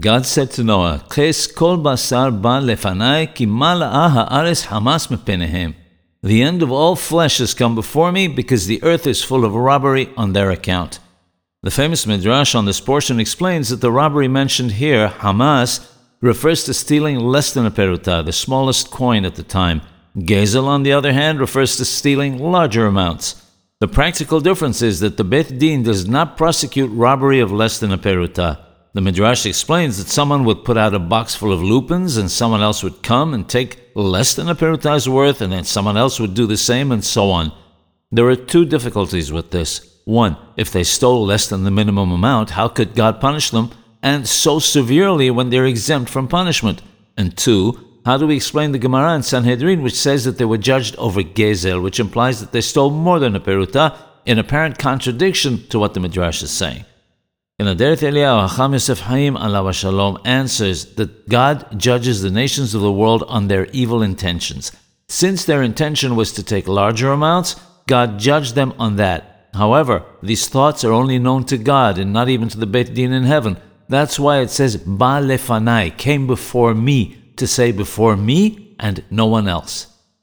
God said to Noah, Ches kol basar ba lefanai ki mala'a ha'aretz hamas mepenehem. The end of all flesh has come before me because the earth is full of robbery on their account. The famous Midrash on this portion explains that the robbery mentioned here, Hamas, refers to stealing less than a peruta, the smallest coin at the time. Gezel, on the other hand, refers to stealing larger amounts. The practical difference is that the Beit Din does not prosecute robbery of less than a peruta. The Midrash explains that someone would put out a box full of lupins and someone else would come and take less than a peruta's worth, and then someone else would do the same, and so on. There are two difficulties with this. One, if they stole less than the minimum amount, how could God punish them, and so severely when they're exempt from punishment? And two, how do we explain the Gemara in Sanhedrin, which says that they were judged over Gezel, which implies that they stole more than a peruta, in apparent contradiction to what the Midrash is saying? In the Dereth Eliyahu, Rav Yosef Hayim Alav Shalom answers that God judges the nations of the world on their evil intentions. Since their intention was to take larger amounts, God judged them on that. However, these thoughts are only known to God and not even to the Beit Din in heaven. That's why it says, Ba lefanai, came before me, to say before me and no one else.